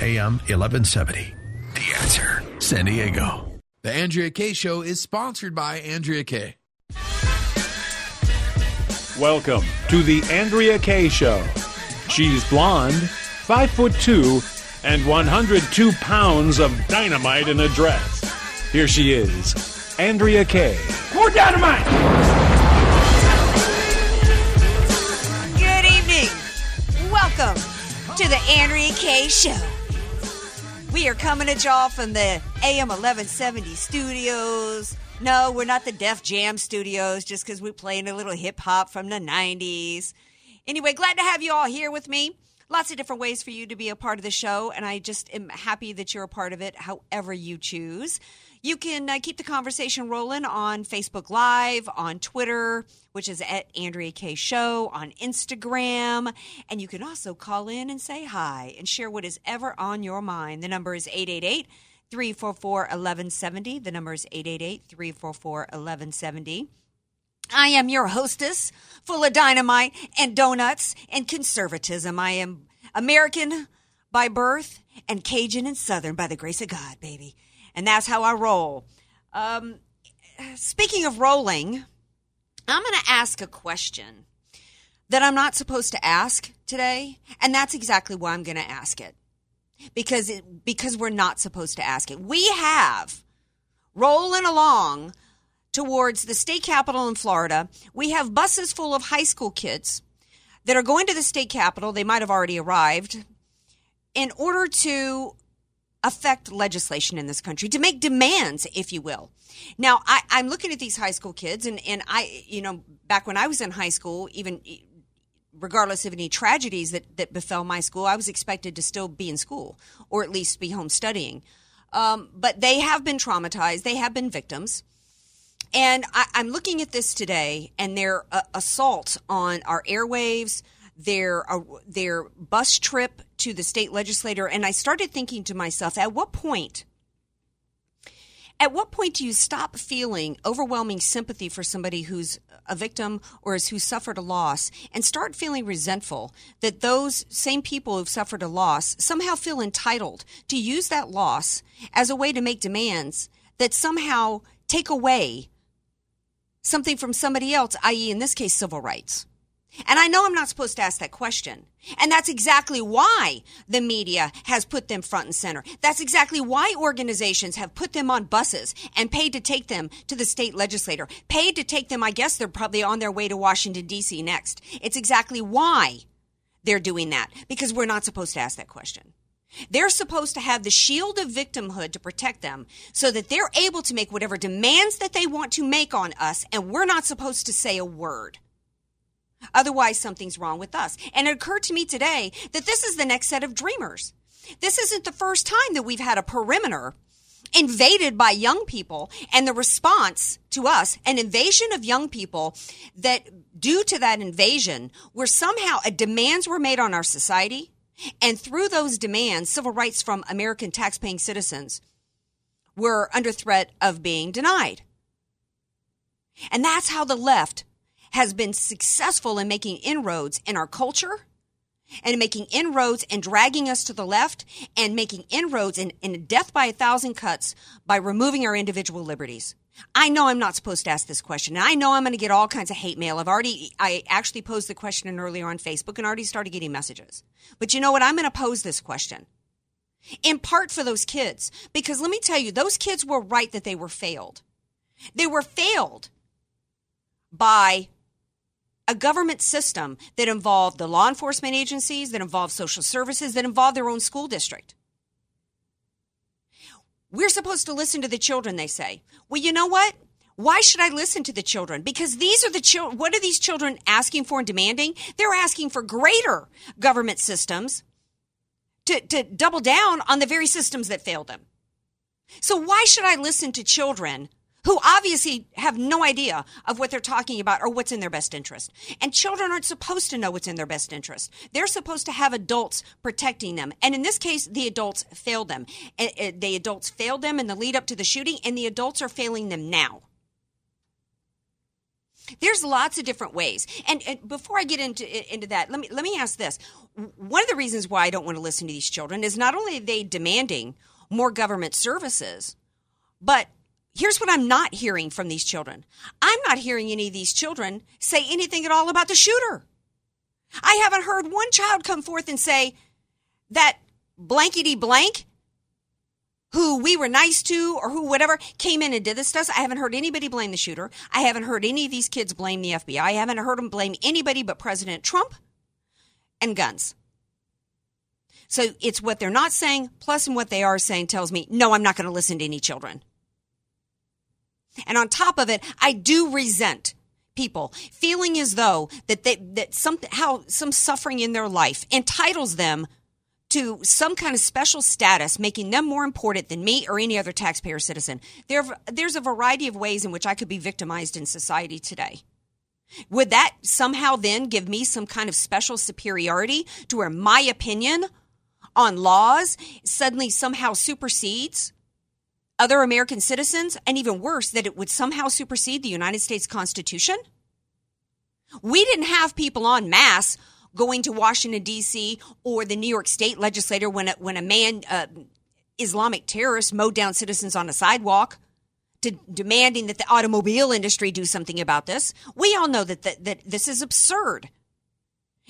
AM 1170. The Answer San Diego. The Andrea Kay Show is sponsored by Andrea Kay. Welcome to The Andrea Kay Show. She's blonde, 5'2", and 102 pounds of dynamite in a dress. Here she is, Andrea Kay. More dynamite! Good evening. Welcome to The Andrea Kay Show. We are coming at y'all from the AM 1170 studios. No, we're not the Def Jam studios just because we're playing a little hip-hop from the 90s. Anyway, glad to have you all here with me. Lots of different ways for you to be a part of the show, and I just am happy that you're a part of it however you choose. You can keep the conversation rolling on Facebook Live, on Twitter, which is at Andrea Kay Show, on Instagram. And you can also call in and say hi and share what is ever on your mind. The number is 888 344-1170. The number is 888-344-1170. I am your hostess, full of dynamite and donuts and conservatism. I am American by birth and Cajun and Southern by the grace of God, baby. And that's how I roll. Speaking of rolling, I'm going to ask a question that I'm not supposed to ask today, and that's exactly why I'm going to ask it. Because we're not supposed to ask it. We have, rolling along towards the state capitol in Florida, we have buses full of high school kids that are going to the state capitol. They might have already arrived in order to affect legislation in this country, to make demands, if you will. Now, I'm looking at these high school kids, and I, you know, back when I was in high school, even regardless of any tragedies that befell my school, I was expected to still be in school or at least be home studying. But they have been traumatized. They have been victims. And I'm looking at this today and their assault on our airwaves, their bus trip to the state legislature. And I started thinking to myself, at what point do you stop feeling overwhelming sympathy for somebody who's a victim or who suffered a loss and start feeling resentful that those same people who've suffered a loss somehow feel entitled to use that loss as a way to make demands that somehow take away something from somebody else, i.e. in this case, civil rights? And I know I'm not supposed to ask that question. And that's exactly why the media has put them front and center. That's exactly why organizations have put them on buses and paid to take them to the state legislature. Paid to take them, I guess they're probably on their way to Washington, D.C. next. It's exactly why they're doing that, because we're not supposed to ask that question. They're supposed to have the shield of victimhood to protect them so that they're able to make whatever demands that they want to make on us, and we're not supposed to say a word. Otherwise, something's wrong with us. And it occurred to me today that this is the next set of dreamers. This isn't the first time that we've had a perimeter invaded by young people, and the response to us, an invasion of young people, that due to that invasion, where somehow demands were made on our society, and through those demands, civil rights from American taxpaying citizens were under threat of being denied. And that's how the left has been successful in making inroads in our culture and making inroads and dragging us to the left and making inroads in death by a thousand cuts by removing our individual liberties. I know I'm not supposed to ask this question. And I know I'm going to get all kinds of hate mail. I actually posed the question earlier on Facebook and already started getting messages. But you know what? I'm going to pose this question in part for those kids, because let me tell you, those kids were right that they were failed. They were failed by a government system that involved the law enforcement agencies, that involved social services, that involved their own school district. We're supposed to listen to the children, they say. Well, you know what? Why should I listen to the children? Because these are the children. What are these children asking for and demanding? They're asking for greater government systems to double down on the very systems that failed them. So why should I listen to children who obviously have no idea of what they're talking about or what's in their best interest? And children aren't supposed to know what's in their best interest. They're supposed to have adults protecting them. And in this case, the adults failed them. The adults failed them in the lead up to the shooting, and the adults are failing them now. There's lots of different ways. And before I get into that, let me ask this. One of the reasons why I don't want to listen to these children is not only are they demanding more government services, but here's what I'm not hearing from these children. I'm not hearing any of these children say anything at all about the shooter. I haven't heard one child come forth and say that blankety blank who we were nice to or who whatever came in and did this stuff. I haven't heard anybody blame the shooter. I haven't heard any of these kids blame the FBI. I haven't heard them blame anybody but President Trump and guns. So it's what they're not saying, plus and what they are saying tells me, no, I'm not going to listen to any children. And on top of it, I do resent people feeling as though that some suffering in their life entitles them to some kind of special status, making them more important than me or any other taxpayer citizen. There's a variety of ways in which I could be victimized in society today. Would that somehow then give me some kind of special superiority to where my opinion on laws suddenly somehow supersedes other American citizens? And even worse, that it would somehow supersede the United States Constitution? We didn't have people en masse going to Washington, D.C. or the New York State legislature when a Islamic terrorist mowed down citizens on a sidewalk, demanding that the automobile industry do something about this. We all know that this is absurd.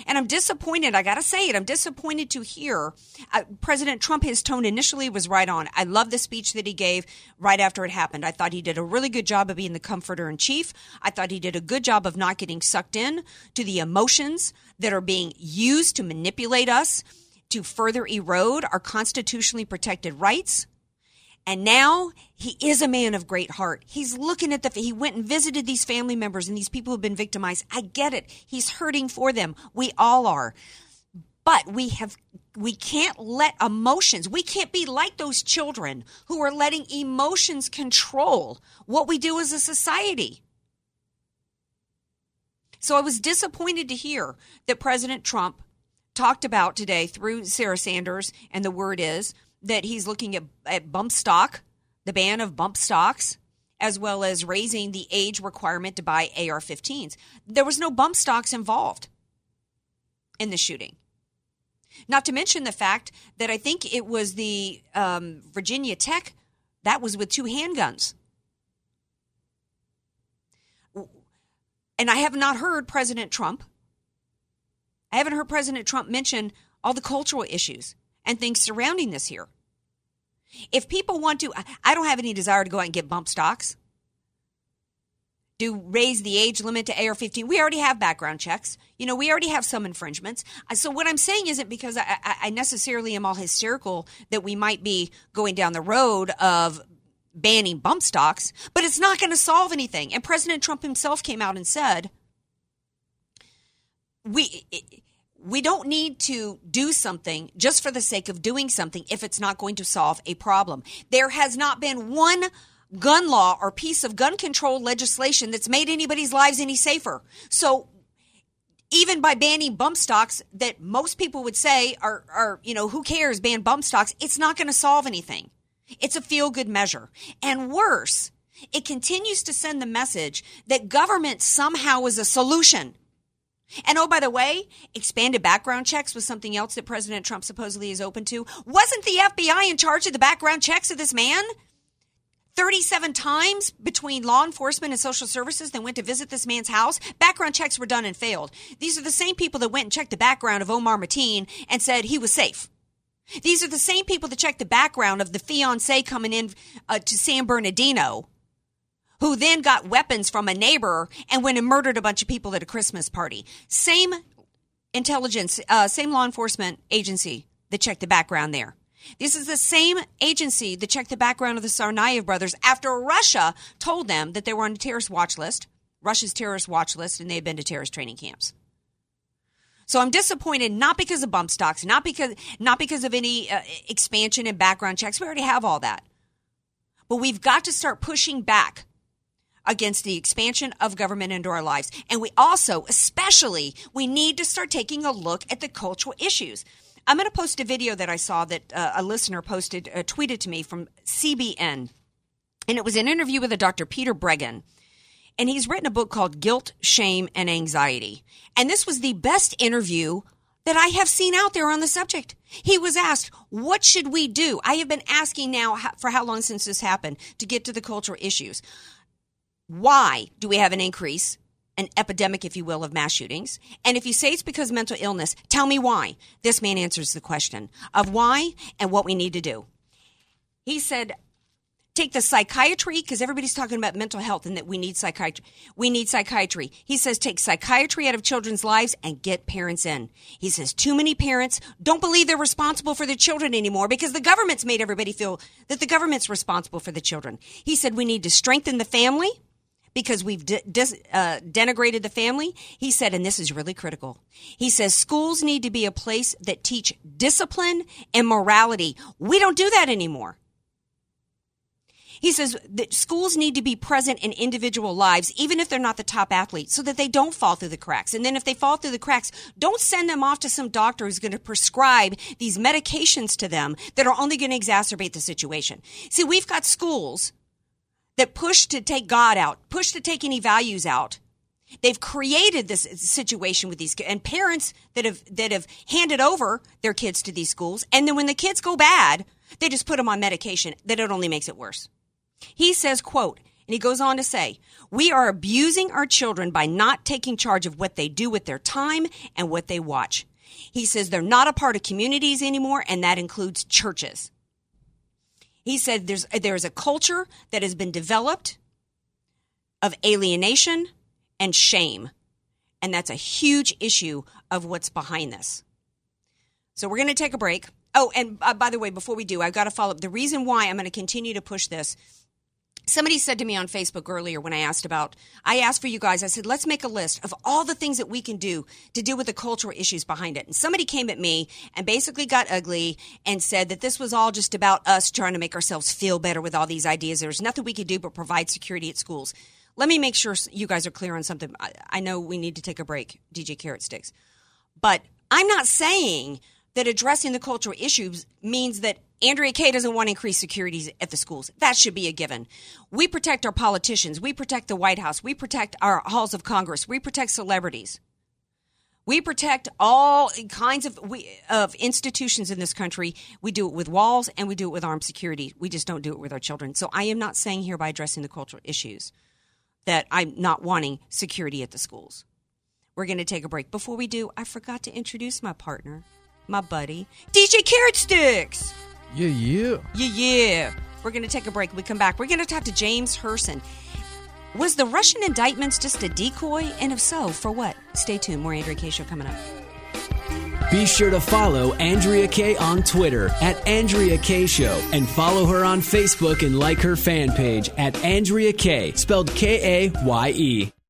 And I'm disappointed. I got to say it. I'm disappointed to hear President Trump, his tone initially was right on. I love the speech that he gave right after it happened. I thought he did a really good job of being the comforter in chief. I thought he did a good job of not getting sucked in to the emotions that are being used to manipulate us to further erode our constitutionally protected rights. And now he is a man of great heart. He's looking at he went and visited these family members and these people who've been victimized. I get it. He's hurting for them. We all are. But we can't let emotions, we can't be like those children who are letting emotions control what we do as a society. So I was disappointed to hear that President Trump talked about today through Sarah Sanders, and the word is that he's looking at bump stock, the ban of bump stocks, as well as raising the age requirement to buy AR-15s. There was no bump stocks involved in the shooting. Not to mention the fact that I think it was the Virginia Tech, that was with two handguns. And I haven't heard President Trump mention all the cultural issues and things surrounding this here. If people want to, I don't have any desire to go out and get bump stocks. Do raise the age limit to AR-15. We already have background checks. We already have some infringements. So what I'm saying isn't because I necessarily am all hysterical that we might be going down the road of banning bump stocks, but it's not going to solve anything. And President Trump himself came out and said, we don't need to do something just for the sake of doing something if it's not going to solve a problem. There has not been one gun law or piece of gun control legislation that's made anybody's lives any safer. So even by banning bump stocks that most people would say are who cares, ban bump stocks, it's not going to solve anything. It's a feel-good measure. And worse, it continues to send the message that government somehow is a solution. And oh, by the way, expanded background checks was something else that President Trump supposedly is open to. Wasn't the FBI in charge of the background checks of this man? 37 times between law enforcement and social services that went to visit this man's house, background checks were done and failed. These are the same people that went and checked the background of Omar Mateen and said he was safe. These are the same people that checked the background of the fiancé coming in to San Bernardino, who then got weapons from a neighbor and went and murdered a bunch of people at a Christmas party. Same intelligence, same law enforcement agency that checked the background there. This is the same agency that checked the background of the Tsarnaev brothers after Russia told them that they were on a terrorist watch list, Russia's terrorist watch list, and they had been to terrorist training camps. So I'm disappointed, not because of bump stocks, not because of any expansion in background checks. We already have all that. But we've got to start pushing back against the expansion of government into our lives. And we also, especially, we need to start taking a look at the cultural issues. I'm going to post a video that I saw that a listener tweeted to me from CBN. And it was an interview with a Dr. Peter Bregan. and he's written a book called Guilt, Shame, and Anxiety. And this was the best interview that I have seen out there on the subject. He was asked, what should we do? I have been asking now for how long since this happened to get to the cultural issues. Why do we have an increase, an epidemic, if you will, of mass shootings? And if you say it's because of mental illness, tell me why. This man answers the question of why and what we need to do. He said, take the psychiatry, because everybody's talking about mental health and that we need psychiatry. We need psychiatry. He says take psychiatry out of children's lives and get parents in. He says too many parents don't believe they're responsible for their children anymore because the government's made everybody feel that the government's responsible for the children. He said we need to strengthen the family because we've denigrated the family. He said, and this is really critical, he says schools need to be a place that teach discipline and morality. We don't do that anymore. He says that schools need to be present in individual lives, even if they're not the top athletes, so that they don't fall through the cracks. And then if they fall through the cracks, don't send them off to some doctor who's going to prescribe these medications to them that are only going to exacerbate the situation. See, we've got schools that push to take God out, push to take any values out. They've created this situation with these kids and parents that have handed over their kids to these schools. And then when the kids go bad, they just put them on medication that it only makes it worse. He says, quote, and he goes on to say, we are abusing our children by not taking charge of what they do with their time and what they watch. He says they're not a part of communities anymore, and that includes churches. He said there is a culture that has been developed of alienation and shame, and that's a huge issue of what's behind this. So we're going to take a break. Oh, and by the way, before we do, I've got to follow up. The reason why I'm going to continue to push this, somebody said to me on Facebook earlier when I asked for you guys, I said, let's make a list of all the things that we can do to deal with the cultural issues behind it. And somebody came at me and basically got ugly and said that this was all just about us trying to make ourselves feel better with all these ideas. There's nothing we could do but provide security at schools. Let me make sure you guys are clear on something. I know we need to take a break, DJ Carrot Sticks, but I'm not saying that addressing the cultural issues means that Andrea Kay doesn't want to increase security at the schools. That should be a given. We protect our politicians. We protect the White House. We protect our halls of Congress. We protect celebrities. We protect all kinds of institutions in this country. We do it with walls and we do it with armed security. We just don't do it with our children. So I am not saying here by addressing the cultural issues that I'm not wanting security at the schools. We're going to take a break. Before we do, I forgot to introduce my partner, my buddy, DJ Carrot Sticks. Yeah, yeah. Yeah, yeah. We're going to take a break. When we come back, we're going to talk to James Hirsen. Was the Russian indictments just a decoy? And if so, for what? Stay tuned. More Andrea Kay Show coming up. Be sure to follow Andrea Kay on Twitter @AndreaKayShow and follow her on Facebook and like her fan page @AndreaKay, spelled Kaye.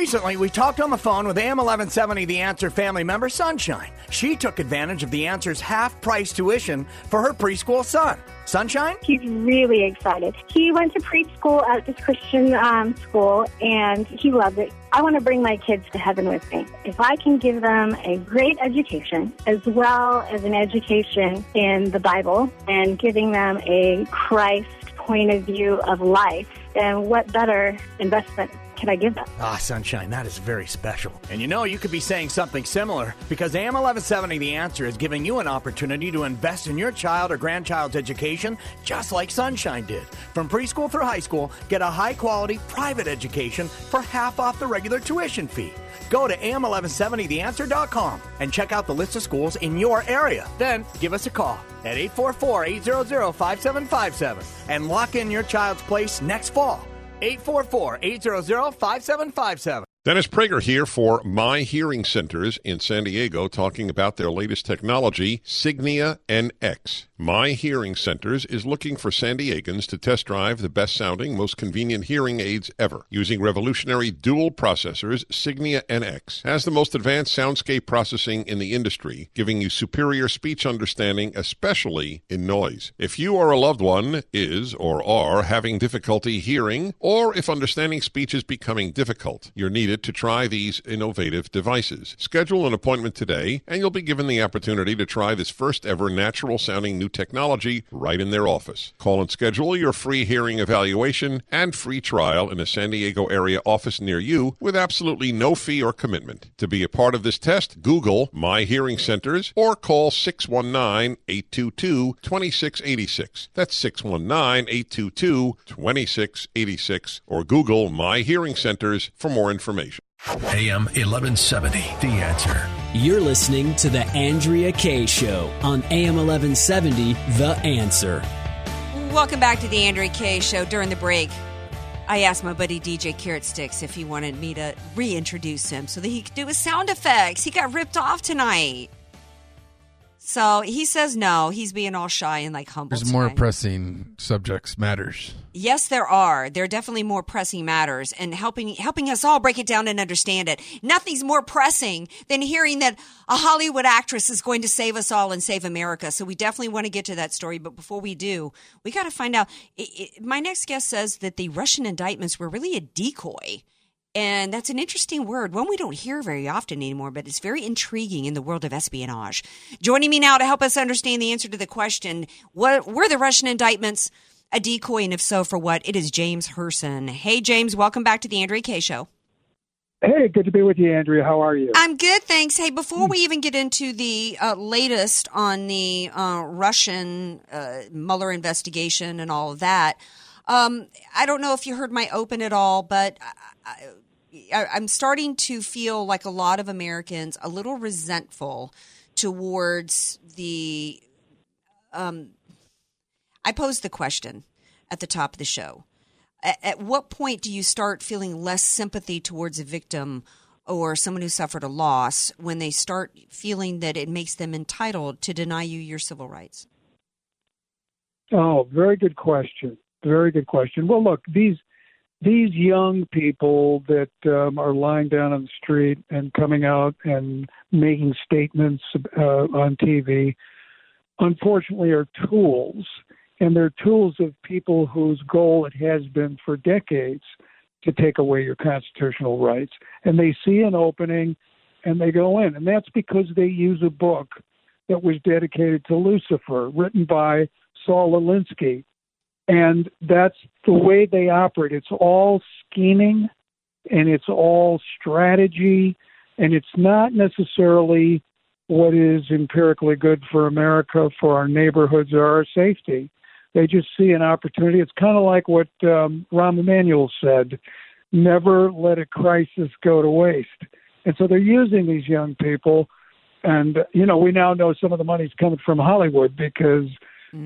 Recently, we talked on the phone with AM 1170 The Answer family member Sunshine. She took advantage of The Answer's half-price tuition for her preschool son. Sunshine? He's really excited. He went to preschool at this Christian school, and he loved it. I want to bring my kids to heaven with me. If I can give them a great education, as well as an education in the Bible, and giving them a Christ point of view of life, then what better investment can I give them? Ah, Sunshine, that is very special. And you know, you could be saying something similar, because AM 1170 The Answer is giving you an opportunity to invest in your child or grandchild's education, just like Sunshine did. From preschool through high school, get a high-quality private education for half off the regular tuition fee. Go to am1170theanswer.com and check out the list of schools in your area. Then give us a call at 844-800-5757 and lock in your child's place next fall. 844-800-5757. Dennis Prager here for My Hearing Centers in San Diego, talking about their latest technology, Signia NX. My Hearing Centers is looking for San Diegans to test drive the best-sounding, most convenient hearing aids ever. Using revolutionary dual processors, Signia NX has the most advanced soundscape processing in the industry, giving you superior speech understanding, especially in noise. If you or a loved one is or are having difficulty hearing, or if understanding speech is becoming difficult, you're needed to try these innovative devices. Schedule an appointment today, and you'll be given the opportunity to try this first-ever natural-sounding new technology right in their office. Call and schedule your free hearing evaluation and free trial in a San Diego area office near you with absolutely no fee or commitment. To be a part of this test, Google My Hearing Centers or call 619-822-2686. That's 619-822-2686 or Google My Hearing Centers for more information. AM 1170, The Answer. You're listening to The Andrea Kay Show on AM 1170, The Answer. Welcome back to The Andrea Kay Show. During the break, I asked my buddy DJ Carrot Sticks if he wanted me to reintroduce him so that he could do his sound effects. He got ripped off tonight. So he says no. He's being all shy and like humble. There's more pressing subjects, matters. Yes, there are. There are definitely more pressing matters, and helping us all break it down and understand it. Nothing's more pressing than hearing that a Hollywood actress is going to save us all and save America. So we definitely want to get to that story. But before we do, we got to find out. My next guest says that the Russian indictments were really a decoy. And that's an interesting word, one we don't hear very often anymore, but it's very intriguing in the world of espionage. Joining me now to help us understand the answer to the question, what were the Russian indictments a decoy, and if so, for what? It is James Hirsen. Hey, James, welcome back to the Andrea Kay Show. Hey, good to be with you, Andrea. How are you? I'm good, thanks. Hey, before we even get into the latest on the Russian Mueller investigation and all of that, I don't know if you heard my open at all, but I'm starting to feel like a lot of Americans a little resentful towards the I posed the question at the top of the show. At what point do you start feeling less sympathy towards a victim or someone who suffered a loss when they start feeling that it makes them entitled to deny you your civil rights? Oh, very good question. Very good question. Well, look, these young people that are lying down on the street and coming out and making statements on TV, unfortunately, are tools. And they're tools of people whose goal it has been for decades to take away your constitutional rights. And they see an opening and they go in. And that's because they use a book that was dedicated to Lucifer, written by Saul Alinsky. And that's the way they operate. It's all scheming, and it's all strategy, and it's not necessarily what is empirically good for America, for our neighborhoods, or our safety. They just see an opportunity. It's kind of like what Rahm Emanuel said, never let a crisis go to waste. And so they're using these young people, and, you know, we now know some of the money's coming from Hollywood because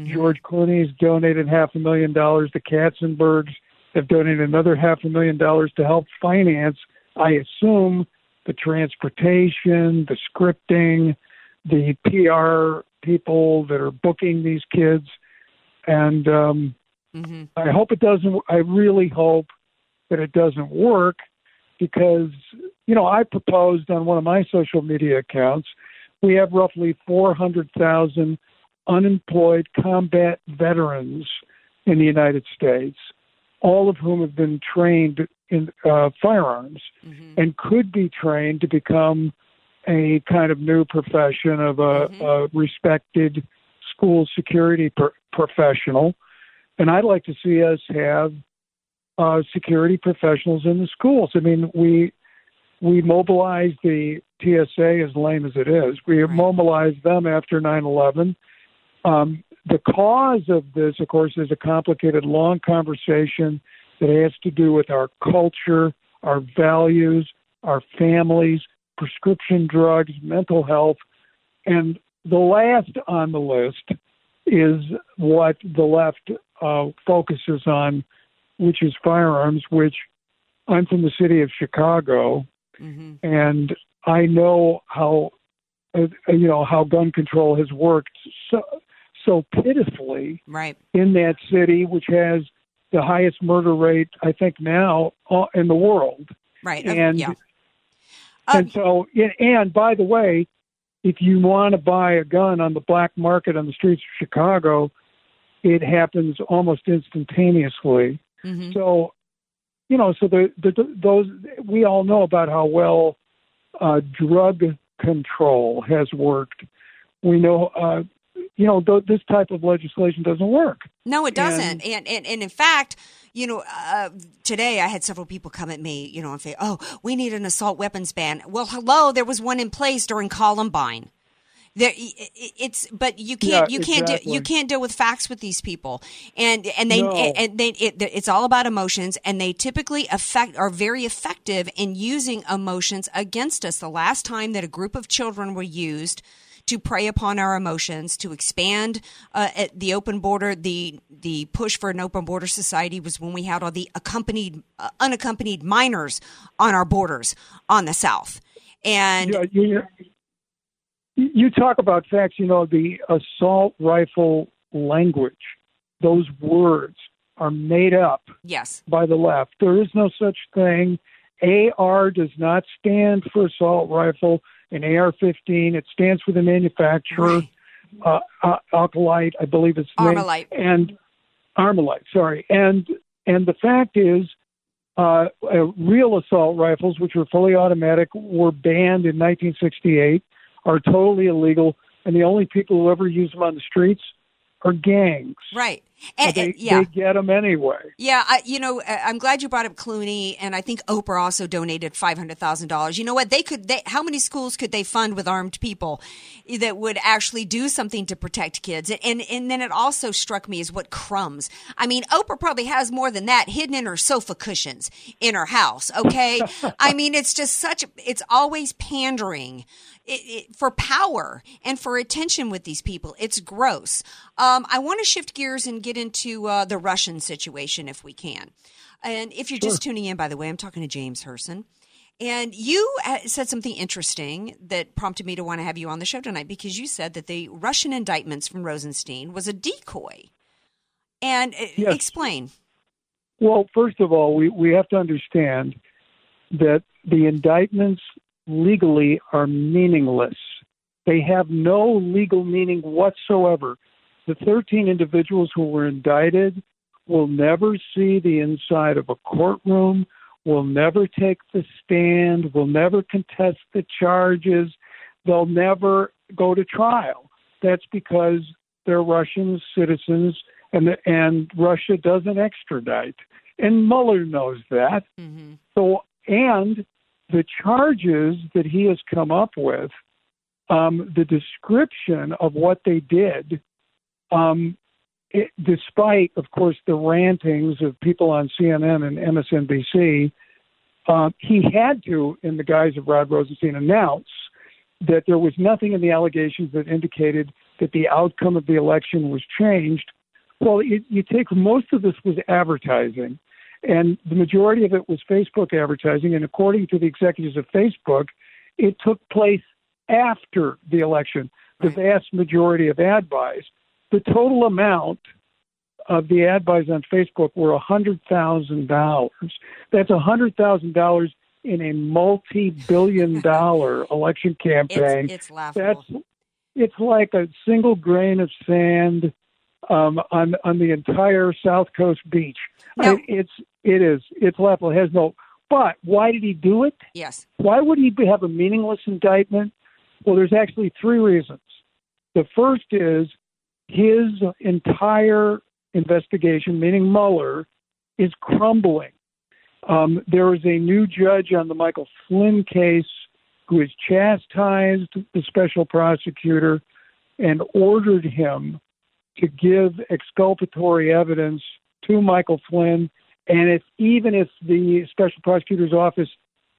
George Clooney's donated $500,000 to Katzenberg's, have donated another $500,000 to help finance, I assume, the transportation, the scripting, the PR people that are booking these kids. And I really hope that it doesn't work, because, you know, I proposed on one of my social media accounts, we have roughly 400,000 unemployed combat veterans in the United States, all of whom have been trained in firearms and could be trained to become a kind of new profession of a respected school security professional. And I'd like to see us have security professionals in the schools. I mean, we mobilized the TSA, as lame as it is. We mobilized them after 9/11. The cause of this, of course, is a complicated, long conversation that has to do with our culture, our values, our families, prescription drugs, mental health. And the last on the list is what the left focuses on, which is firearms, which I'm from the city of Chicago, and I know how, you know, how gun control has worked so pitifully in that city, which has the highest murder rate, I think, now in the world. And so, and by the way, if you want to buy a gun on the black market on the streets of Chicago, it happens almost instantaneously. So, you know, so those we all know about how well drug control has worked. We know. You know, this type of legislation doesn't work. No, it doesn't. And in fact, you know, today I had several people come at me, you know, and say, oh, we need an assault weapons ban. Well, hello, there was one in place during Columbine. But you can't, you can't deal with facts with these people, and it's all about emotions, and they typically are very effective in using emotions against us. The last time that a group of children were used to prey upon our emotions, to expand at the open border, the push for an open border society was when we had all the unaccompanied minors on our borders on the South. And you talk about facts, you know, the assault rifle language, those words are made up by the left. There is no such thing. AR does not stand for assault rifle. An AR-15, it stands for the manufacturer, Alkalite, I believe it's named. Armalite. And Armalite, sorry. And the fact is, real assault rifles, which were fully automatic, were banned in 1968, are totally illegal, and the only people who ever use them on the streets are gangs. Right. And they get them anyway. Yeah. I'm glad you brought up Clooney. And I think Oprah also donated $500,000. You know what? How many schools could they fund with armed people that would actually do something to protect kids? And then it also struck me as what crumbs. I mean, Oprah probably has more than that hidden in her sofa cushions in her house. Okay. I mean, it's just it's always pandering. It for power and for attention with these people. It's gross. I want to shift gears and get into the Russian situation if we can. And if you're just tuning in, by the way, I'm talking to James Hirsen. And you said something interesting that prompted me to want to have you on the show tonight, because you said that the Russian indictments from Rosenstein was a decoy. And explain. Well, first of all, we have to understand that the indictments legally are meaningless. They have no legal meaning whatsoever. The 13 individuals who were indicted will never see the inside of a courtroom, will never take the stand, will never contest the charges. They'll never go to trial. That's because they're Russian citizens, and Russia doesn't extradite. And Mueller knows that. The charges that he has come up with, the description of what they did, despite, of course, the rantings of people on CNN and MSNBC, he had to, in the guise of Rod Rosenstein, announce that there was nothing in the allegations that indicated that the outcome of the election was changed. Well, you take most of this was advertising. And the majority of it was Facebook advertising. And according to the executives of Facebook, it took place after the election, the vast majority of ad buys. The total amount of the ad buys on Facebook were $100,000. That's $100,000 in a multi-billion-dollar election campaign. It's laughable. It's like a single grain of sand on the entire South Coast beach. No. I mean, it's laughable. It has no. But why did he do it? Yes. Why would he have a meaningless indictment? Well, there's actually three reasons. The first is his entire investigation, meaning Mueller, is crumbling. There was a new judge on the Michael Flynn case who has chastised the special prosecutor and ordered him to give exculpatory evidence to Michael Flynn. And even if the special prosecutor's office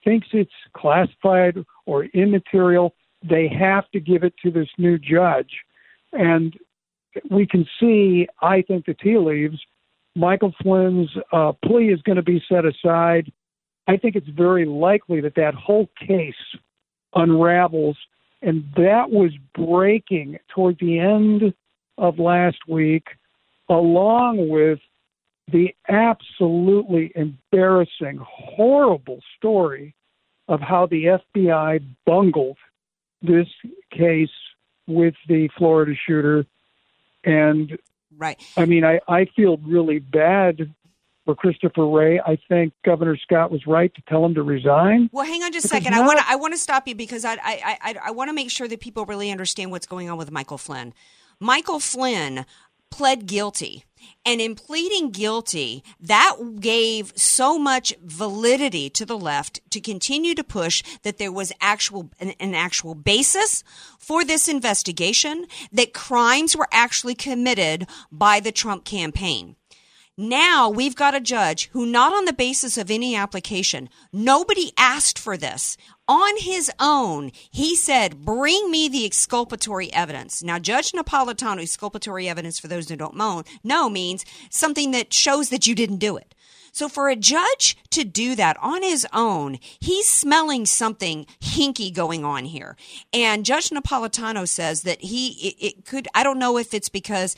thinks it's classified or immaterial, they have to give it to this new judge. And we can see, I think, the tea leaves. Michael Flynn's plea is going to be set aside. I think it's very likely that whole case unravels. And that was breaking toward the end of last week, along with the absolutely embarrassing, horrible story of how the FBI bungled this case with the Florida shooter. And right. I mean, I feel really bad for Christopher Wray. I think Governor Scott was right to tell him to resign. Well, hang on just a second. I want to stop you because I want to make sure that people really understand what's going on with Michael Flynn. Michael Flynn pled guilty. And in pleading guilty, that gave so much validity to the left to continue to push that there was an actual basis for this investigation, that crimes were actually committed by the Trump campaign. Now we've got a judge who, not on the basis of any application, nobody asked for this. On his own, he said, bring me the exculpatory evidence. Now, Judge Napolitano, exculpatory evidence, for those who don't know, means something that shows that you didn't do it. So for a judge to do that on his own, he's smelling something hinky going on here. And Judge Napolitano says that I don't know if it's because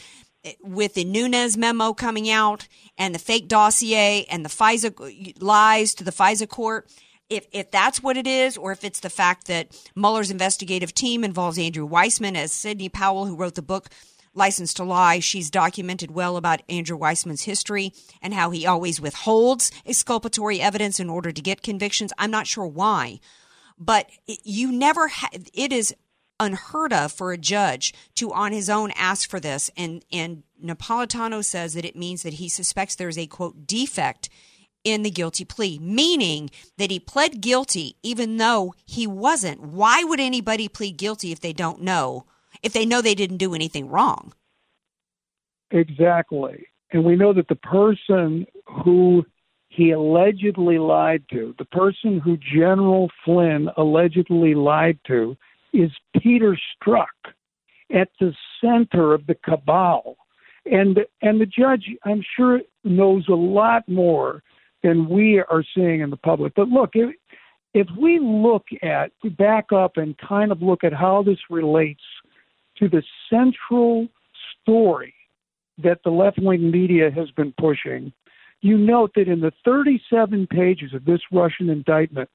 with the Nunes memo coming out and the fake dossier and the FISA lies to the FISA court, if that's what it is, or if it's the fact that Mueller's investigative team involves Andrew Weissman, as Sidney Powell, who wrote the book License to Lie, she's documented well about Andrew Weissman's history and how he always withholds exculpatory evidence in order to get convictions. I'm not sure why, but it is unheard of for a judge to, on his own, ask for this. And Napolitano says that it means that he suspects there's a, quote, defect in the guilty plea, meaning that he pled guilty even though he wasn't. Why would anybody plead guilty if they don't know, if they know they didn't do anything wrong? Exactly. And we know that the person who he allegedly lied to, the person who General Flynn allegedly lied to, is Peter Strzok, at the center of the cabal. And the judge, I'm sure, knows a lot more than we are seeing in the public. But look, if we back up and kind of look at how this relates to the central story that the left-wing media has been pushing, you note that in the 37 pages of this Russian indictment,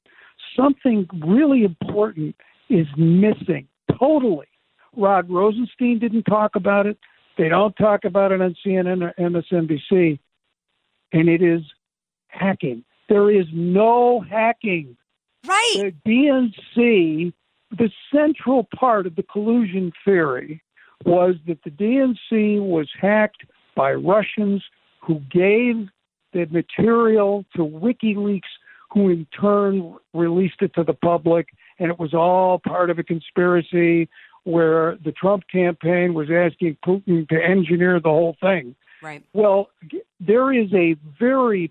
something really important is missing totally. Rod Rosenstein didn't talk about it. They don't talk about it on CNN or MSNBC. And it is hacking. There is no hacking. Right. The DNC, the central part of the collusion theory was that the DNC was hacked by Russians who gave the material to WikiLeaks, who in turn released it to the public. And it was all part of a conspiracy where the Trump campaign was asking Putin to engineer the whole thing. Right. Well, there is a very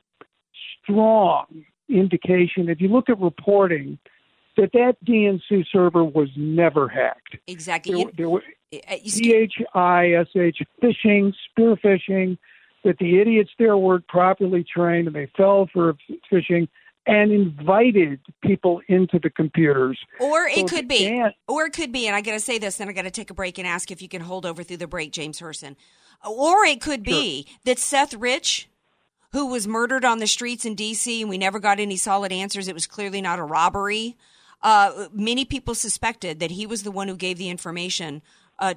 strong indication, if you look at reporting, that DNC server was never hacked. Exactly. There were PHISH phishing, spear phishing, that the idiots there weren't properly trained and they fell for phishing and invited people into the computers. Or it could be, and I got to say this, then I got to take a break and ask if you can hold over through the break, James Hirsen. Or it could be that Seth Rich, who was murdered on the streets in D.C. and we never got any solid answers. It was clearly not a robbery. Many people suspected that he was the one who gave the information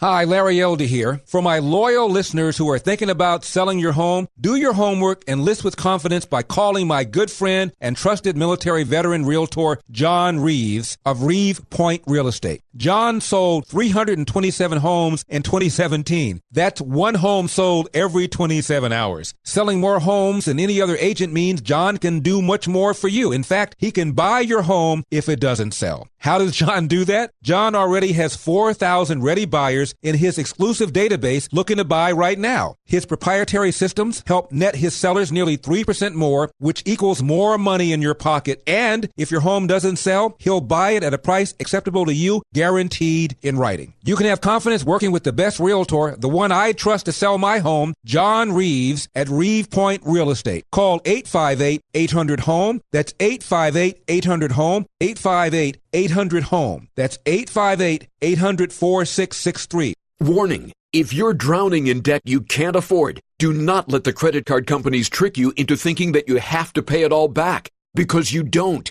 Hi, Larry Elder here. For my loyal listeners who are thinking about selling your home, do your homework and list with confidence by calling my good friend and trusted military veteran realtor, John Reeves of Reeve Point Real Estate. John sold 327 homes in 2017. That's one home sold every 27 hours. Selling more homes than any other agent means John can do much more for you. In fact, he can buy your home if it doesn't sell. How does John do that? John already has 4,000 ready buyers in his exclusive database looking to buy right now. His proprietary systems help net his sellers nearly 3% more, which equals more money in your pocket. And if your home doesn't sell, he'll buy it at a price acceptable to you, guaranteed in writing. You can have confidence working with the best realtor, the one I trust to sell my home, John Reeves at Reeve Point Real Estate. Call 858-800-HOME. That's 858-800-HOME. 858-800-HOME. That's 858-800-4663. Warning, if you're drowning in debt you can't afford, do not let the credit card companies trick you into thinking that you have to pay it all back, because you don't.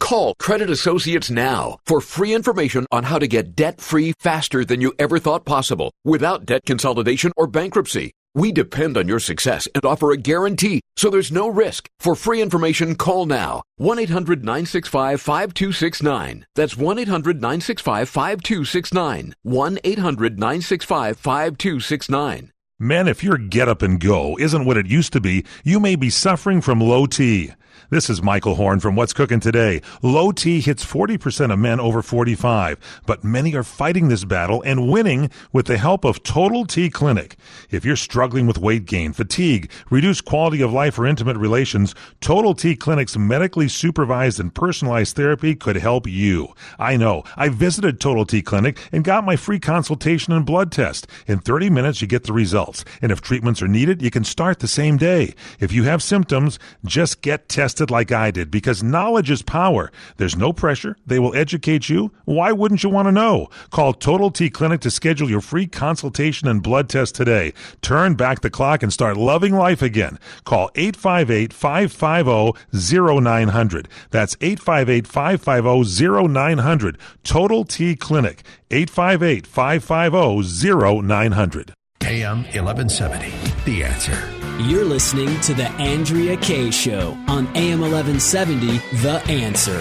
Call Credit Associates now for free information on how to get debt-free faster than you ever thought possible, without debt consolidation or bankruptcy. We depend on your success and offer a guarantee, so there's no risk. For free information, call now. 1-800-965-5269. That's 1-800-965-5269. 1-800-965-5269. Men, if your get-up and go isn't what it used to be, you may be suffering from low T. This is Michael Horn from What's Cooking Today. Low T hits 40% of men over 45, but many are fighting this battle and winning with the help of Total T Clinic. If you're struggling with weight gain, fatigue, reduced quality of life, or intimate relations, Total T Clinic's medically supervised and personalized therapy could help you. I know. I visited Total T Clinic and got my free consultation and blood test. In 30 minutes, you get the results. results. And if treatments are needed, you can start the same day. If you have symptoms, just get tested like I did, because knowledge is power. There's no pressure. They will educate you. Why wouldn't you want to know? Call Total T Clinic to schedule your free consultation and blood test today. Turn back the clock and start loving life again. Call 858-550-0900. That's 858-550-0900. Total T Clinic. 858-550-0900. AM 1170. The Answer. You're listening to The Andrea Kay Show on AM 1170. The Answer.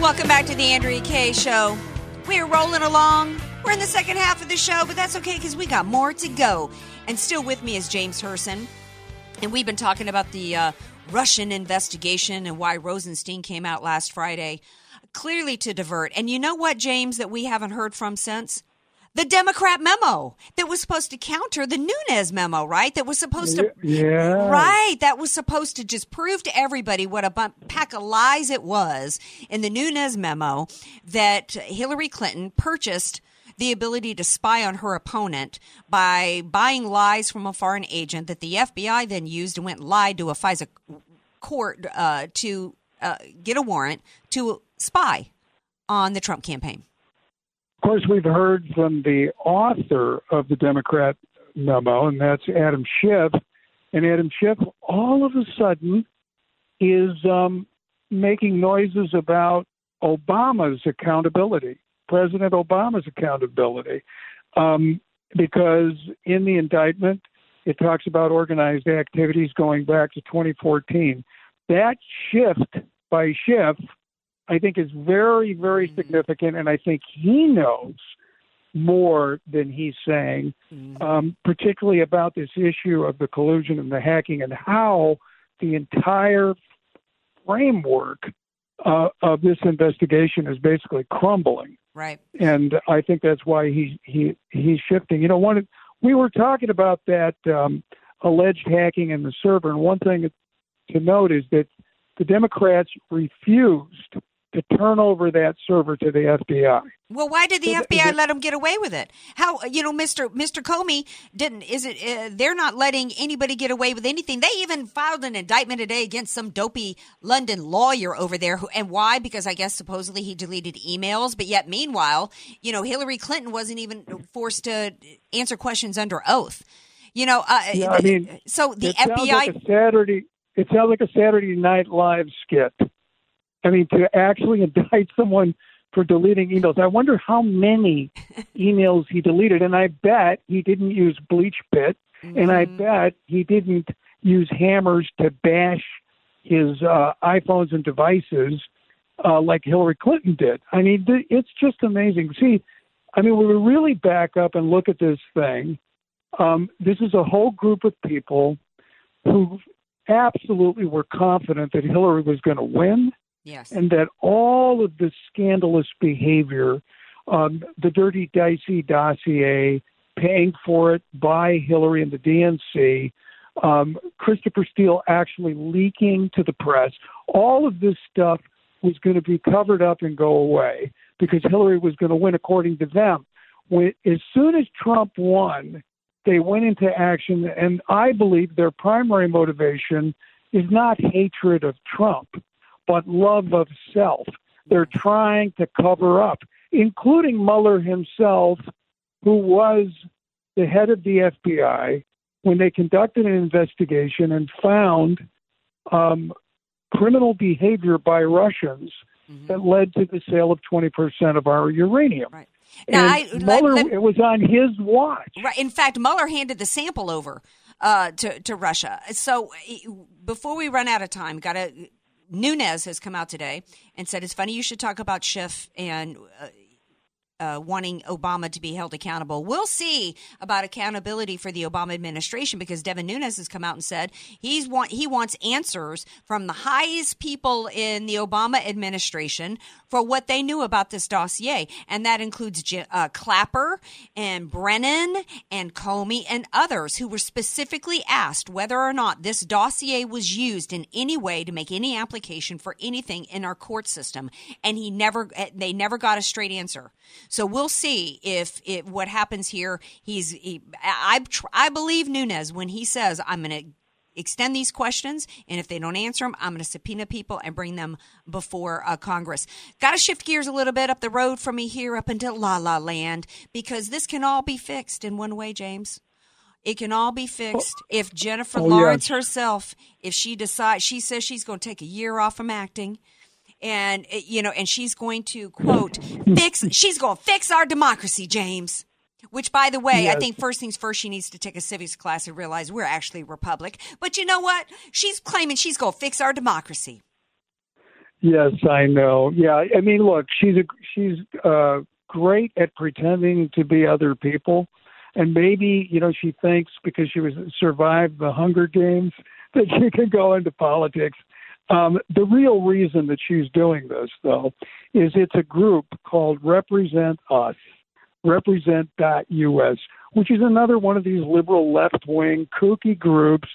Welcome back to The Andrea Kay Show. We're rolling along. We're in the second half of the show, but that's okay because we got more to go. And still with me is James Hirsen. And we've been talking about the Russian investigation and why Rosenstein came out last Friday, clearly to divert. And you know what, James, that we haven't heard from since? The Democrat memo that was supposed to counter the Nunes memo, right? That was supposed to, right? That was supposed to just prove to everybody what a pack of lies it was in the Nunes memo that Hillary Clinton purchased the ability to spy on her opponent by buying lies from a foreign agent that the FBI then used and went and lied to a FISA court to get a warrant to spy on the Trump campaign. Of course, we've heard from the author of the Democrat memo, and that's Adam Schiff. And Adam Schiff, all of a sudden, is making noises about Obama's accountability, President Obama's accountability, because in the indictment, it talks about organized activities going back to 2014. That shift by Schiff, I think, is very, very significant, and I think he knows more than he's saying, particularly about this issue of the collusion and the hacking and how the entire framework of this investigation is basically crumbling. Right. And I think that's why he's shifting. You know, we were talking about that alleged hacking in the server, and one thing to note is that the Democrats refused to turn over that server to the FBI. Well, why did the FBI let them get away with it? How, you know, Mr. Comey didn't, is it, they're not letting anybody get away with anything. They even filed an indictment today against some dopey London lawyer over there. And why? Because I guess supposedly he deleted emails. But yet, meanwhile, you know, Hillary Clinton wasn't even forced to answer questions under oath. You know, I mean, so the FBI. Like it sounds like a Saturday Night Live skit. I mean, to actually indict someone for deleting emails. I wonder how many emails he deleted. And I bet he didn't use bleach pit. And I bet he didn't use hammers to bash his iPhones and devices like Hillary Clinton did. I mean, it's just amazing. See, I mean, when we really back up and look at this thing, this is a whole group of people who absolutely were confident that Hillary was going to win. Yes. And that all of the scandalous behavior, the dirty, dicey dossier, paying for it by Hillary and the DNC, Christopher Steele actually leaking to the press, all of this stuff was going to be covered up and go away because Hillary was going to win, according to them. As soon as Trump won, they went into action, and I believe their primary motivation is not hatred of Trump, but love of self. They're trying to cover up, including Mueller himself, who was the head of the FBI when they conducted an investigation and found criminal behavior by Russians that led to the sale of 20% of our uranium. Right. Now, Mueller, it was on his watch. Right. In fact, Mueller handed the sample over to Russia. So before we run out of time, Nunes has come out today and said, it's funny you should talk about Schiff and wanting Obama to be held accountable. We'll see about accountability for the Obama administration, because Devin Nunes has come out and said he wants answers from the highest people in the Obama administration for what they knew about this dossier. And that includes Clapper and Brennan and Comey and others who were specifically asked whether or not this dossier was used in any way to make any application for anything in our court system. And they never got a straight answer. So we'll see if it, what happens here. I believe Nunes when he says, I'm going to extend these questions, and if they don't answer them, I'm going to subpoena people and bring them before Congress. Got to shift gears a little bit up the road from me here up into La La Land, because this can all be fixed in one way, James. It can all be fixed if Jennifer Lawrence herself, if she decides, she says she's going to take a year off from acting, and you know, and she's going to, quote, she's going to fix our democracy, James. Which, by the way, yes. I think first things first, she needs to take a civics class and realize we're actually a republic. But you know what? She's claiming she's going to fix our democracy. Yes, I know. Yeah, I mean, look, she's great at pretending to be other people. And maybe, you know, she thinks because she survived the Hunger Games that she can go into politics. The real reason that she's doing this, though, is it's a group called Represent Us. Represent.us, which is another one of these liberal left-wing kooky groups.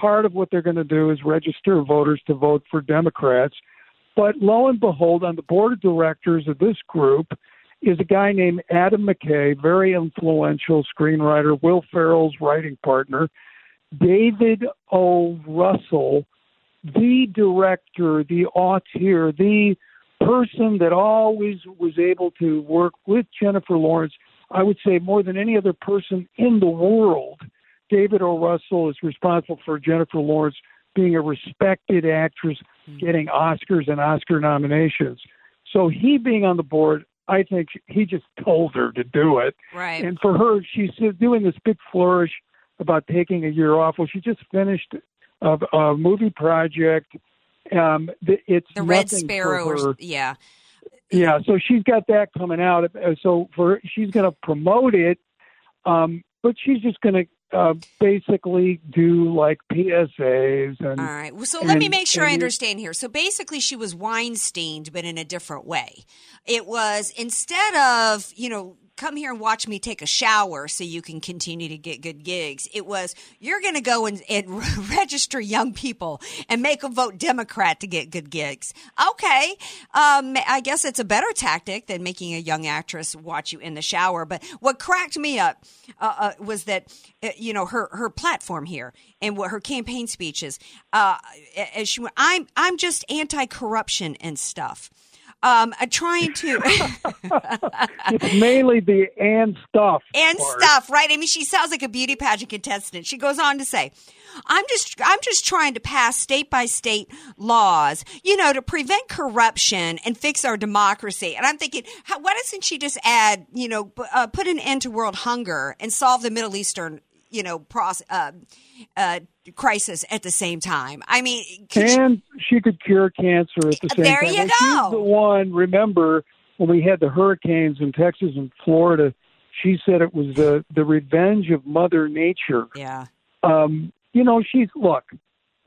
Part of what they're going to do is register voters to vote for Democrats. But lo and behold, on the board of directors of this group is a guy named Adam McKay, very influential screenwriter, Will Ferrell's writing partner, David O. Russell, the director, the auteur, the person that always was able to work with Jennifer Lawrence, I would say more than any other person in the world. David O. Russell is responsible for Jennifer Lawrence being a respected actress, getting Oscars and Oscar nominations. So he being on the board, I think he just told her to do it. Right. And for her, she's doing this big flourish about taking a year off. Well, she just finished a movie project. It's the Red Sparrow. Yeah. Yeah. So she's got that coming out. So she's going to promote it. But she's just going to basically do like PSAs. And, all right. Well, so let me make sure I understand here. So basically she was Weinsteined, but in a different way. It was instead of, you know, come here and watch me take a shower so you can continue to get good gigs. It was, you're going to go and register young people and make them vote Democrat to get good gigs. Okay. I guess it's a better tactic than making a young actress watch you in the shower. But what cracked me up was that, you know, her platform here and what her campaign speech is. As she went, I'm just anti-corruption and stuff. Trying to it's mainly the and stuff. And part. Stuff, right? I mean, she sounds like a beauty pageant contestant. She goes on to say, I'm just trying to pass state by state laws, you know, to prevent corruption and fix our democracy. And I'm thinking, why doesn't she just add, you know, put an end to world hunger and solve the Middle Eastern, you know, crisis at the same time? I mean, and she could cure cancer at the same time. There you go. She's the one. Remember when we had the hurricanes in Texas and Florida? She said it was the revenge of Mother Nature. Yeah. You know,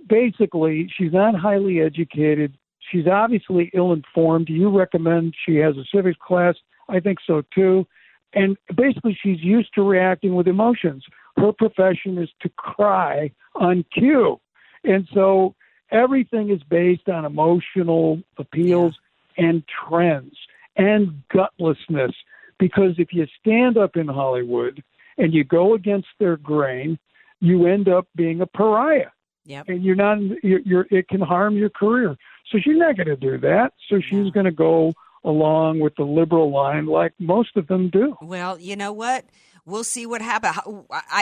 basically, she's not highly educated. She's obviously ill-informed. Do you recommend she has a civics class? I think so too. And basically, she's used to reacting with emotions. Her profession is to cry on cue. And so everything is based on emotional appeals and trends and gutlessness. Because if you stand up in Hollywood and you go against their grain, you end up being a pariah. Yep. And it can harm your career. So she's not going to do that. So she's going to go along with the liberal line like most of them do. Well, you know what? We'll see what happens.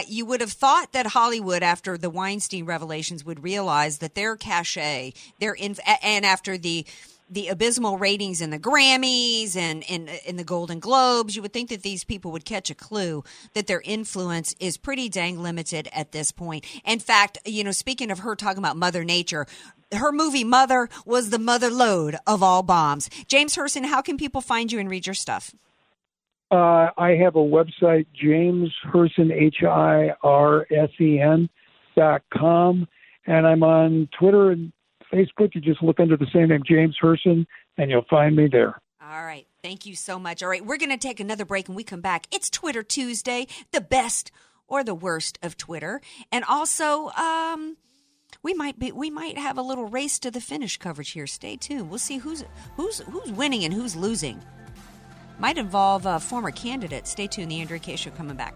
You would have thought that Hollywood, after the Weinstein revelations, would realize that their cachet, and after the abysmal ratings in the Grammys and in the Golden Globes, you would think that these people would catch a clue that their influence is pretty dang limited at this point. In fact, you know, speaking of her talking about Mother Nature, her movie Mother was the mother lode of all bombs. James Hirsen, how can people find you and read your stuff? I have a website, James Hirsen, HIRSEN.com, and I'm on Twitter and Facebook. You just look under the same name, James Hirsen, and you'll find me there. All right. Thank you so much. All right. We're going to take another break. When we come back, it's Twitter Tuesday, the best or the worst of Twitter. And also, we might have a little race to the finish coverage here. Stay tuned. We'll see who's winning and who's losing. might involve a former candidate. Stay tuned. The Andrea Kay Show coming back.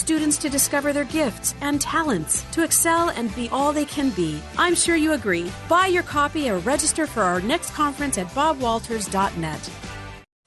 students to discover their gifts and talents, to excel and be all they can be. I'm sure you agree. Buy your copy or register for our next conference at bobwalters.net.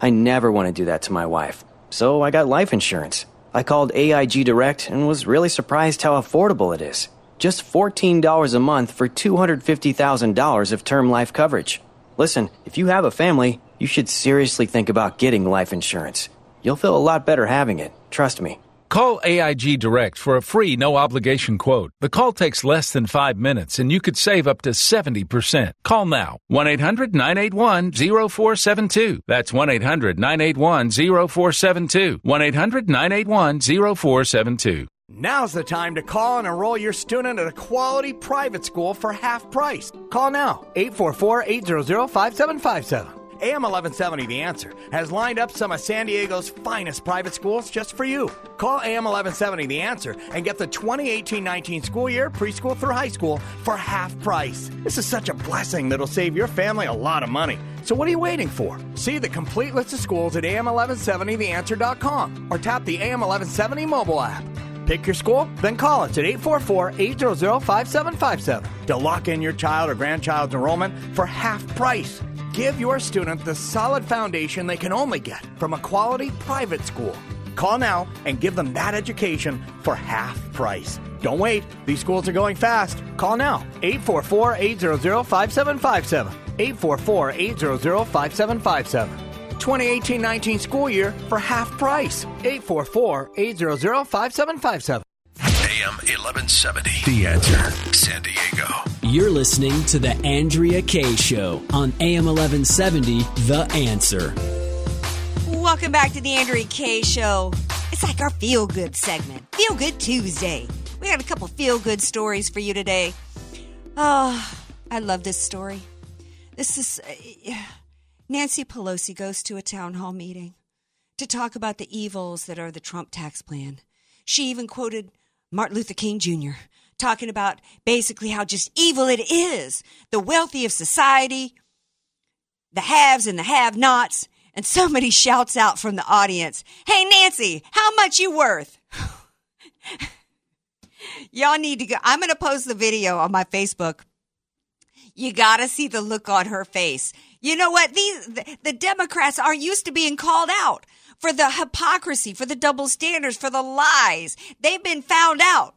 I never want to do that to my wife, so I got life insurance. I called AIG Direct and was really surprised how affordable it is. Just $14 a month for $250,000 of term life coverage. Listen, if you have a family, you should seriously think about getting life insurance. You'll feel a lot better having it, trust me. Call AIG Direct for a free, no-obligation quote. The call takes less than 5 minutes, and you could save up to 70%. Call now, 1-800-981-0472. That's 1-800-981-0472. 1-800-981-0472. Now's the time to call and enroll your student at a quality private school for half price. Call now, 844-800-5757. AM 1170, The Answer, has lined up some of San Diego's finest private schools just for you. Call AM 1170, The Answer, and get the 2018-19 school year, preschool through high school, for half price. This is such a blessing that'll save your family a lot of money. So what are you waiting for? See the complete list of schools at am1170theanswer.com or tap the AM 1170 mobile app. Pick your school, then call us at 844-800-5757 to lock in your child or grandchild's enrollment for half price. Give your student the solid foundation they can only get from a quality private school. Call now and give them that education for half price. Don't wait. These schools are going fast. Call now. 844-800-5757. 844-800-5757. 2018-19 school year for half price. 844-800-5757. AM 1170. The Answer. San Diego. You're listening to The Andrea Kay Show on AM 1170, The Answer. Welcome back to The Andrea Kay Show. It's like our feel-good segment. Feel Good Tuesday. We got a couple feel-good stories for you today. Oh, I love this story. This is Nancy Pelosi goes to a town hall meeting to talk about the evils that are the Trump tax plan. She even quoted Martin Luther King Jr., talking about basically how just evil it is. The wealthy of society, the haves and the have-nots, and somebody shouts out from the audience, "Hey, Nancy, how much you worth?" Y'all need to go. I'm going to post the video on my Facebook. You got to see the look on her face. You know what? The Democrats are used to being called out for the hypocrisy, for the double standards, for the lies. They've been found out.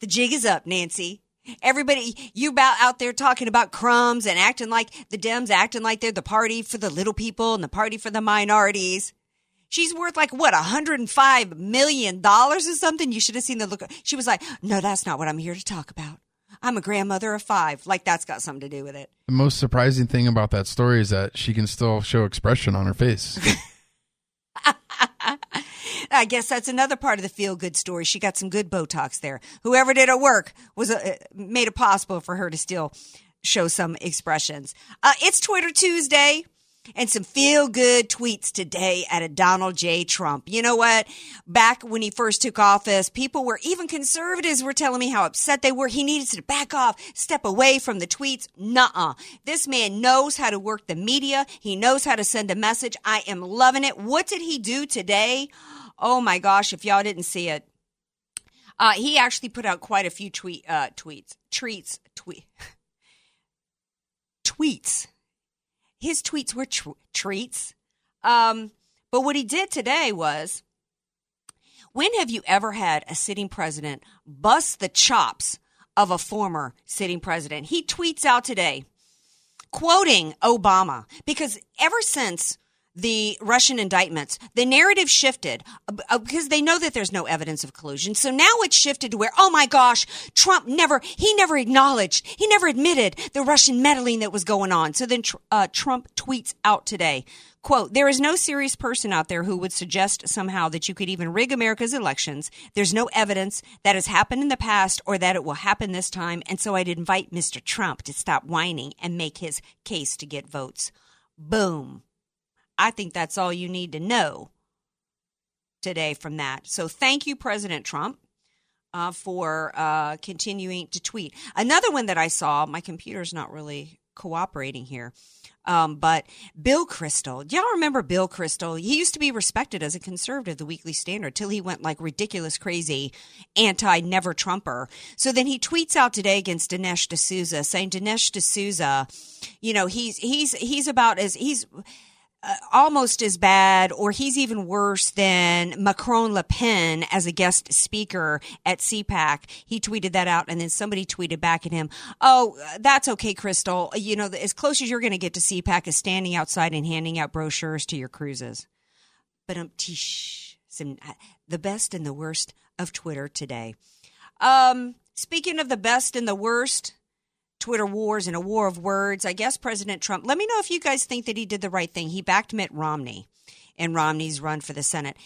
The jig is up, Nancy. Everybody, you about out there talking about crumbs and acting like the Dems, acting like they're the party for the little people and the party for the minorities. She's worth like, what, $105 million or something? You should have seen the look. She was like, no, that's not what I'm here to talk about. I'm a grandmother of five. Like, that's got something to do with it. The most surprising thing about that story is that she can still show expression on her face. I guess that's another part of the feel-good story. She got some good Botox there. Whoever did her work made it possible for her to still show some expressions. It's Twitter Tuesday. And some feel-good tweets today at a Donald J. Trump. You know what? Back when he first took office, people were, even conservatives were telling me how upset they were. He needed to back off, step away from the tweets. Nuh-uh. This man knows how to work the media. He knows how to send a message. I am loving it. What did he do today? Oh, my gosh, if y'all didn't see it. He actually put out quite a few tweets. His tweets were treats. But what he did today was, when have you ever had a sitting president bust the chops of a former sitting president? He tweets out today, quoting Obama, because ever since the Russian indictments, the narrative shifted because they know that there's no evidence of collusion. So now it's shifted to where, oh my gosh, Trump never acknowledged, he never admitted the Russian meddling that was going on. So then Trump tweets out today, quote, "There is no serious person out there who would suggest somehow that you could even rig America's elections. There's no evidence that has happened in the past or that it will happen this time. And so I'd invite Mr. Trump to stop whining and make his case to get votes." Boom. I think that's all you need to know today from that. So thank you, President Trump, for continuing to tweet. Another one that I saw, my computer's not really cooperating here, but Bill Kristol. Do y'all remember Bill Kristol? He used to be respected as a conservative, the Weekly Standard, till he went like ridiculous, crazy, anti-never-Trumper. So then he tweets out today against Dinesh D'Souza, saying Dinesh D'Souza, you know, he's about as – he's – almost as bad, or he's even worse than Macron Le Pen as a guest speaker at CPAC. He tweeted that out, and then somebody tweeted back at him, "Oh, that's okay, Kristol. You know, as close as you're going to get to CPAC is standing outside and handing out brochures to your cruises." But the best and the worst of Twitter today. Speaking of the best and the worst, Twitter wars and a war of words. I guess President Trump, let me know if you guys think that he did the right thing. He backed Mitt Romney in Romney's run for the Senate.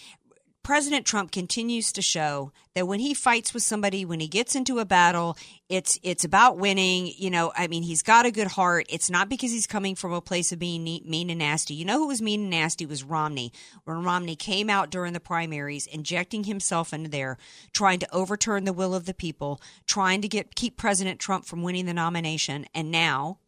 President Trump continues to show that when he fights with somebody, when he gets into a battle, it's about winning. You know, I mean, he's got a good heart. It's not because he's coming from a place of being mean and nasty. You know who was mean and nasty was Romney. When Romney came out during the primaries, injecting himself into there, trying to overturn the will of the people, trying to keep President Trump from winning the nomination. And now,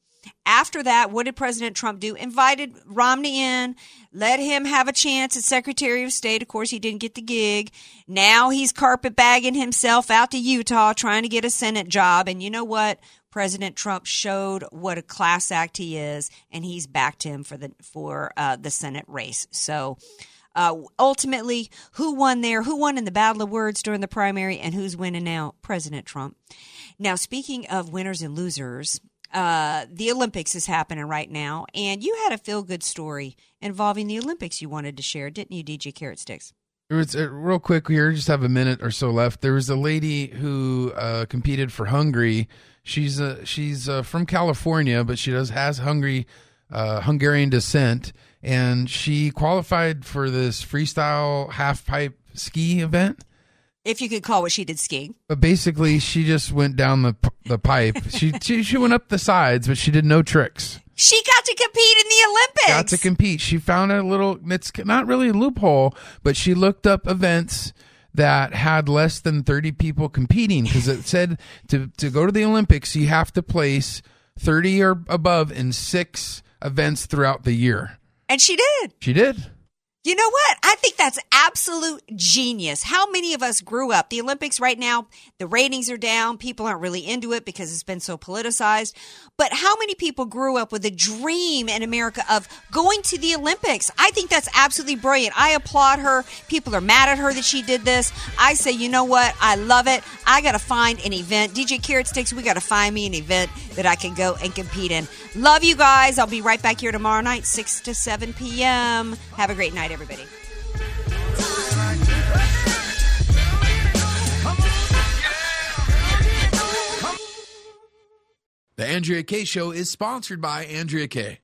after that, what did President Trump do? Invited Romney in, let him have a chance at Secretary of State. Of course, he didn't get the gig. Now he's carpetbagging himself out to Utah trying to get a Senate job. And you know what? President Trump showed what a class act he is, and he's backed him for the Senate race. So ultimately, who won there? Who won in the battle of words during the primary, and who's winning now? President Trump. Now, speaking of winners and losers, the Olympics is happening right now, and you had a feel-good story involving the Olympics you wanted to share, didn't you, DJ Carrot Sticks? It was real quick here, just have a minute or so left. There was a lady who competed for Hungary. She's from California, but she has Hungarian descent, and she qualified for this freestyle half-pipe ski event. If you could call what she did skiing. But basically, she just went down the pipe. She went up the sides, but she did no tricks. She got to compete in the Olympics. Got to compete. She found a little, it's not really a loophole, but she looked up events that had less than 30 people competing, because it said to go to the Olympics, you have to place 30 or above in 6 events throughout the year. And she did. She did. You know what? I think that's absolute genius. How many of us grew up? The Olympics right now, the ratings are down. People aren't really into it because it's been so politicized. But how many people grew up with a dream in America of going to the Olympics? I think that's absolutely brilliant. I applaud her. People are mad at her that she did this. I say, you know what? I love it. I got to find an event. DJ Carrot Sticks, we got to find me an event that I can go and compete in. Love you guys. I'll be right back here tomorrow night, 6 to 7 p.m. Have a great night, everybody. The Andrea Kay Show is sponsored by Andrea Kay.